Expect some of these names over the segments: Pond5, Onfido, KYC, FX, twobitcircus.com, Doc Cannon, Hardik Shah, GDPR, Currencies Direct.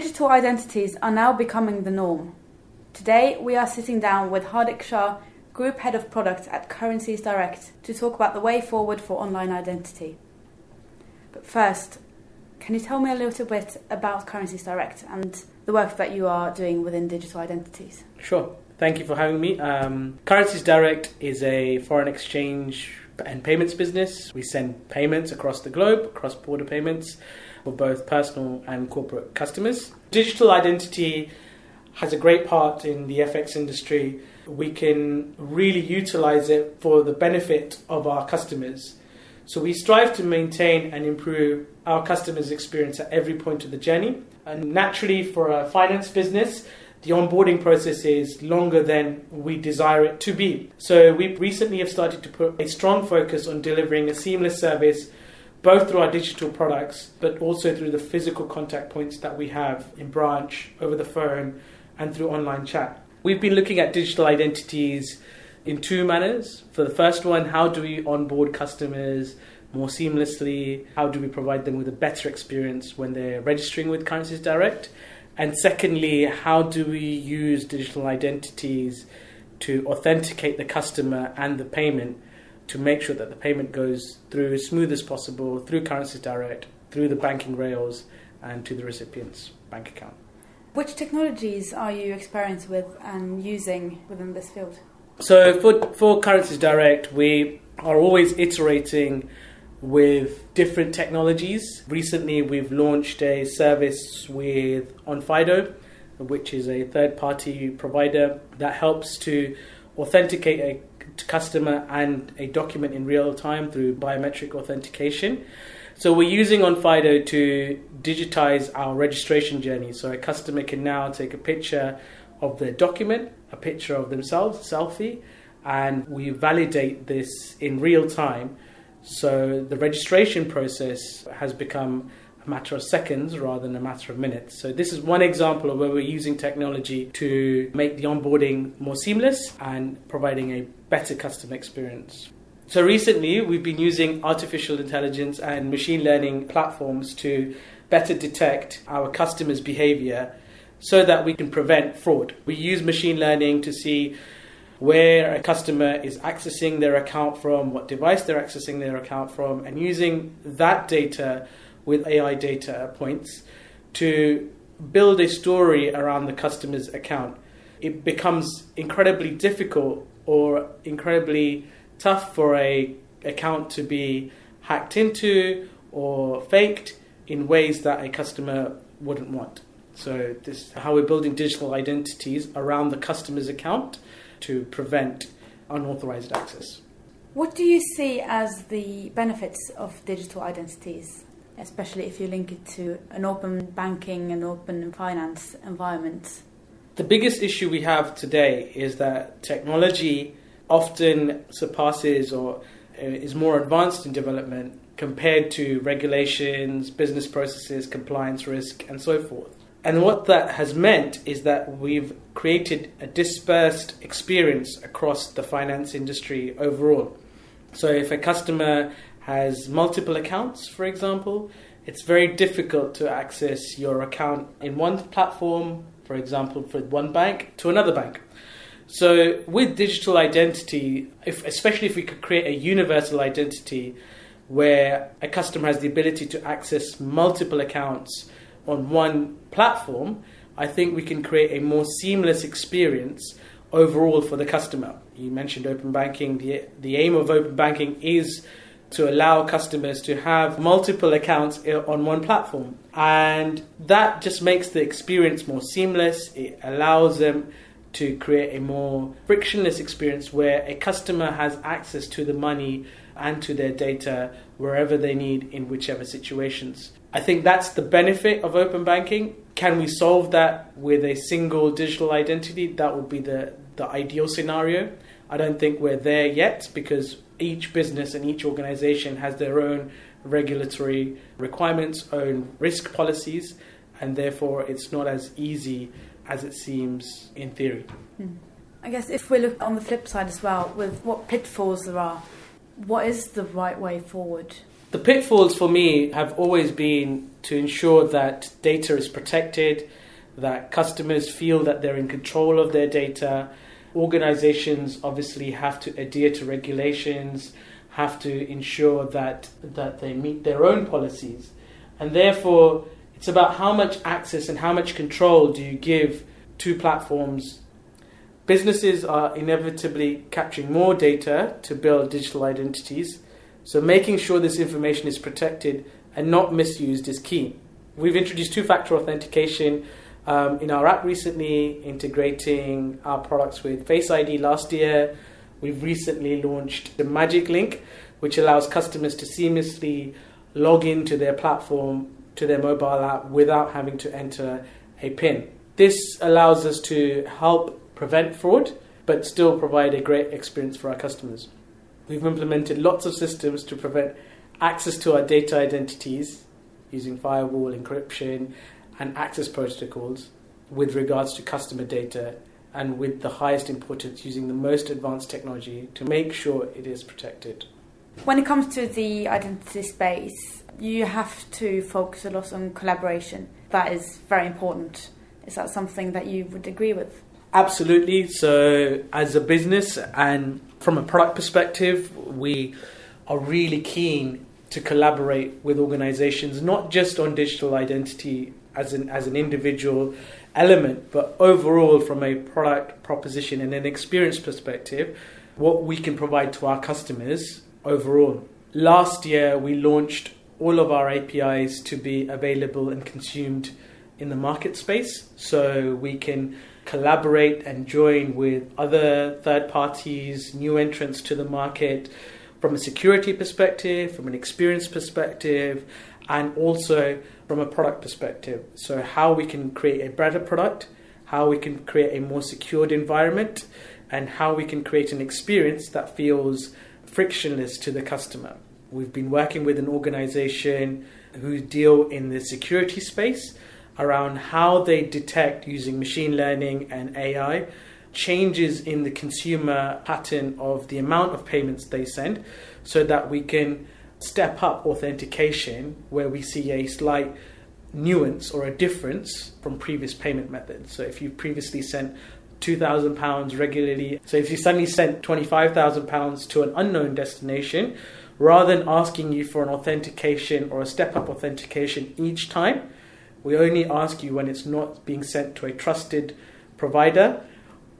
Digital identities are now becoming the norm. Today, we are sitting down with Hardik Shah, Group Head of Product at Currencies Direct, to talk about the way forward for online identity. But first, can you tell me a little bit about Currencies Direct and the work that you are doing within digital identities? Sure. Thank you for having me. Currencies Direct is a foreign exchange and payments business. We send payments across the globe, cross-border payments, for both personal and corporate customers. Digital identity has a great part in the FX industry. We can really utilize it for the benefit of our customers. So we strive to maintain and improve our customers' experience at every point of the journey. And naturally, for a finance business, the onboarding process is longer than we desire it to be. So we recently have started to put a strong focus on delivering a seamless service both through our digital products, but also through the physical contact points that we have in branch, over the phone, and through online chat. We've been looking at digital identities in two manners. For the first one, how do we onboard customers more seamlessly? How do we provide them with a better experience when they're registering with Currencies Direct? And secondly, how do we use digital identities to authenticate the customer and the payment to make sure that the payment goes through as smooth as possible, through Currencies Direct, through the banking rails, and to the recipient's bank account. Which technologies are you experienced with and using within this field? So for Currencies Direct, we are always iterating with different technologies. Recently, we've launched a service with Onfido, which is a third-party provider that helps to authenticate a customer and a document in real time through biometric authentication. So we're using Onfido to digitize our registration journey. So a customer can now take a picture of their document, a picture of themselves, a selfie, and we validate this in real time. So the registration process has become a matter of seconds rather than a matter of minutes. So this is one example of where we're using technology to make the onboarding more seamless and providing a better customer experience. So recently, we've been using artificial intelligence and machine learning platforms to better detect our customers' behavior so that we can prevent fraud. We use machine learning to see where a customer is accessing their account from, what device they're accessing their account from, and using that data with AI data points to build a story around the customer's account. It becomes incredibly difficult or incredibly tough for an account to be hacked into or faked in ways that a customer wouldn't want. So this is how we're building digital identities around the customer's account to prevent unauthorized access. What do you see as the benefits of digital identities, especially if you link it to an open banking and open finance environment? The biggest issue we have today is that technology often surpasses or is more advanced in development compared to regulations, business processes, compliance risk, and so forth. And what that has meant is that we've created a dispersed experience across the finance industry overall. So if a customer has multiple accounts, for example, it's very difficult to access your account in one platform, for example, from one bank to another bank. So with digital identity, especially if we could create a universal identity where a customer has the ability to access multiple accounts on one platform, I think we can create a more seamless experience overall for the customer. You mentioned open banking. The aim of open banking is to allow customers to have multiple accounts on one platform. And that just makes the experience more seamless. It allows them to create a more frictionless experience where a customer has access to the money and to their data wherever they need in whichever situations. I think that's the benefit of open banking. Can we solve that with a single digital identity? That would be the ideal scenario. I don't think we're there yet because each business and each organization has their own regulatory requirements, own risk policies, and therefore it's not as easy as it seems in theory. I guess if we look on the flip side as well, with what pitfalls there are, what is the right way forward? The pitfalls for me have always been to ensure that data is protected, that customers feel that they're in control of their data. Organizations obviously have to adhere to regulations, have to ensure that they meet their own policies. And therefore, it's about how much access and how much control do you give to platforms. Businesses are inevitably capturing more data to build digital identities, so making sure this information is protected and not misused is key. We've introduced two-factor authentication in our app recently, integrating our products with Face ID last year. We've recently launched the Magic Link, which allows customers to seamlessly log into their platform, to their mobile app, without having to enter a PIN. This allows us to help prevent fraud, but still provide a great experience for our customers. We've implemented lots of systems to prevent access to our data identities using firewall encryption and access protocols with regards to customer data, and with the highest importance using the most advanced technology to make sure it is protected. When it comes to the identity space, you have to focus a lot on collaboration. That is very important. Is that something that you would agree with? Absolutely. So as a business and from a product perspective, we are really keen to collaborate with organizations, not just on digital identity as an individual element, but overall from a product proposition and an experience perspective, what we can provide to our customers overall. Last year, we launched all of our APIs to be available and consumed in the market space, so we can collaborate and join with other third parties, new entrants to the market, from a security perspective, from an experience perspective, and also from a product perspective. So how we can create a better product, how we can create a more secured environment, and how we can create an experience that feels frictionless to the customer. We've been working with an organization who deal in the security space around how they detect, using machine learning and AI, changes in the consumer pattern of the amount of payments they send, so that we can step up authentication where we see a slight nuance or a difference from previous payment methods. So if you previously sent £2,000 regularly, so if you suddenly sent £25,000 to an unknown destination, rather than asking you for an authentication or a step-up authentication each time, we only ask you when it's not being sent to a trusted provider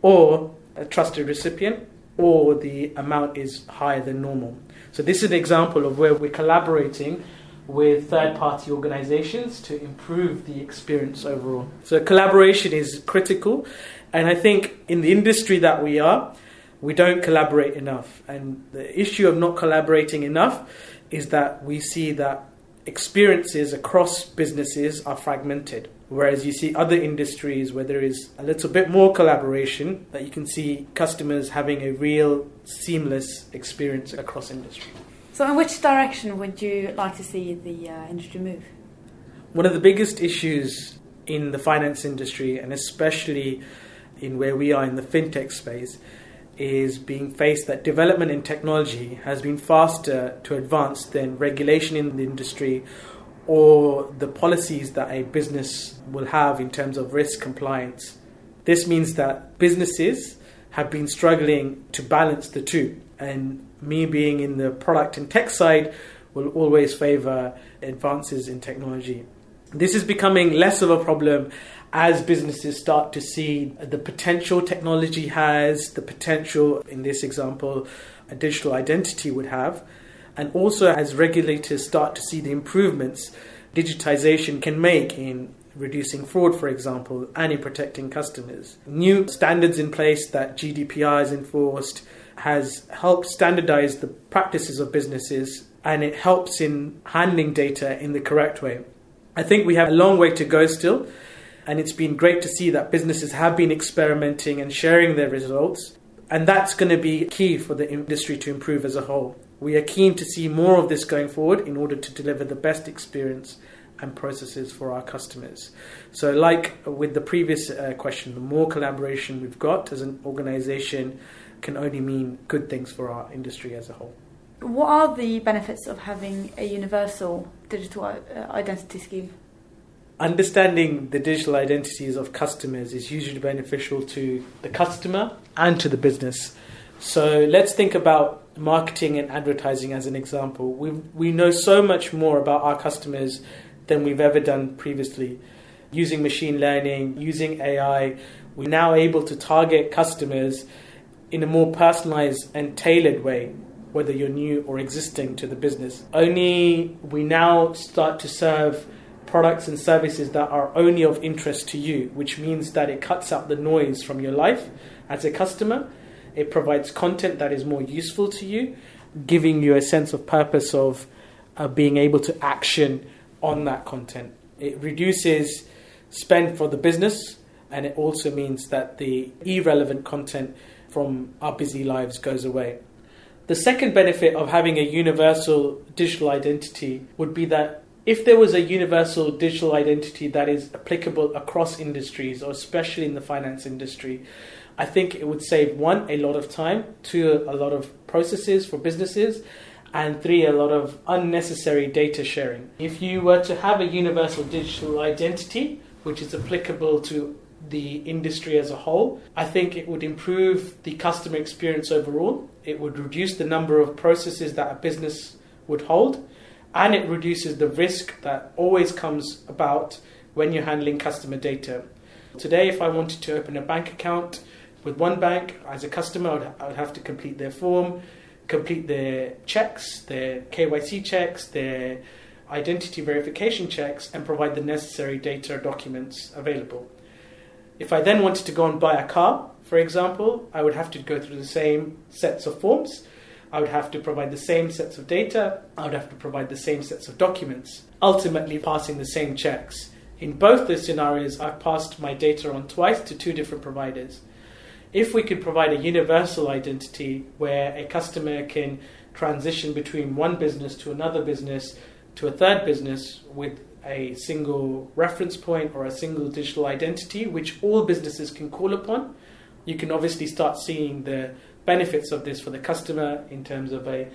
or a trusted recipient, or the amount is higher than normal. So this is an example of where we're collaborating with third-party organizations to improve the experience overall. So collaboration is critical, and I think in the industry that we are, we don't collaborate enough. And the issue of not collaborating enough is that we see that experiences across businesses are fragmented, whereas you see other industries where there is a little bit more collaboration, that you can see customers having a real seamless experience across industry. So in which direction would you like to see the industry move? One of the biggest issues in the finance industry, and especially in where we are in the fintech space, is being faced that development in technology has been faster to advance than regulation in the industry or the policies that a business will have in terms of risk compliance. This means that businesses have been struggling to balance the two. And me being in the product and tech side will always favor advances in technology. This is becoming less of a problem as businesses start to see the potential technology has, the potential, in this example, a digital identity would have, and also as regulators start to see the improvements digitization can make in reducing fraud, for example, and in protecting customers. New standards in place that GDPR is enforced has helped standardize the practices of businesses, and it helps in handling data in the correct way. I think we have a long way to go still, and it's been great to see that businesses have been experimenting and sharing their results. And that's going to be key for the industry to improve as a whole. We are keen to see more of this going forward in order to deliver the best experience and processes for our customers. So like with the previous question, the more collaboration we've got as an organization can only mean good things for our industry as a whole. What are the benefits of having a universal digital identity scheme? Understanding the digital identities of customers is hugely beneficial to the customer and to the business. So let's think about marketing and advertising as an example. We know so much more about our customers than we've ever done previously. Using machine learning, using AI, we're now able to target customers in a more personalized and tailored way, whether you're new or existing to the business. Only we now start to serve products and services that are only of interest to you, which means that it cuts out the noise from your life as a customer. It provides content that is more useful to you, giving you a sense of purpose of being able to action on that content. It reduces spend for the business, and it also means that the irrelevant content from our busy lives goes away. The second benefit of having a universal digital identity would be that if there was a universal digital identity that is applicable across industries, or especially in the finance industry, I think it would save, 1, a lot of time, 2, a lot of processes for businesses, and 3, a lot of unnecessary data sharing. If you were to have a universal digital identity, which is applicable to the industry as a whole, I think it would improve the customer experience overall. It would reduce the number of processes that a business would hold, and it reduces the risk that always comes about when you're handling customer data. Today, if I wanted to open a bank account with one bank, as a customer, I would have to complete their form, complete their checks, their KYC checks, their identity verification checks, and provide the necessary data documents available. If I then wanted to go and buy a car, for example, I would have to go through the same sets of forms. I would have to provide the same sets of data. I would have to provide the same sets of documents, ultimately passing the same checks. In both those scenarios, I've passed my data on twice to 2 different providers. If we could provide a universal identity where a customer can transition between one business to another business to a third business with a single reference point or a single digital identity, which all businesses can call upon, you can obviously start seeing the benefits of this for the customer in terms of a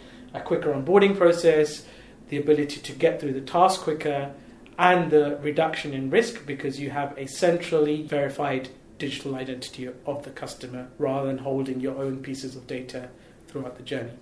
quicker onboarding process, the ability to get through the task quicker, and the reduction in risk because you have a centrally verified digital identity of the customer rather than holding your own pieces of data throughout the journey.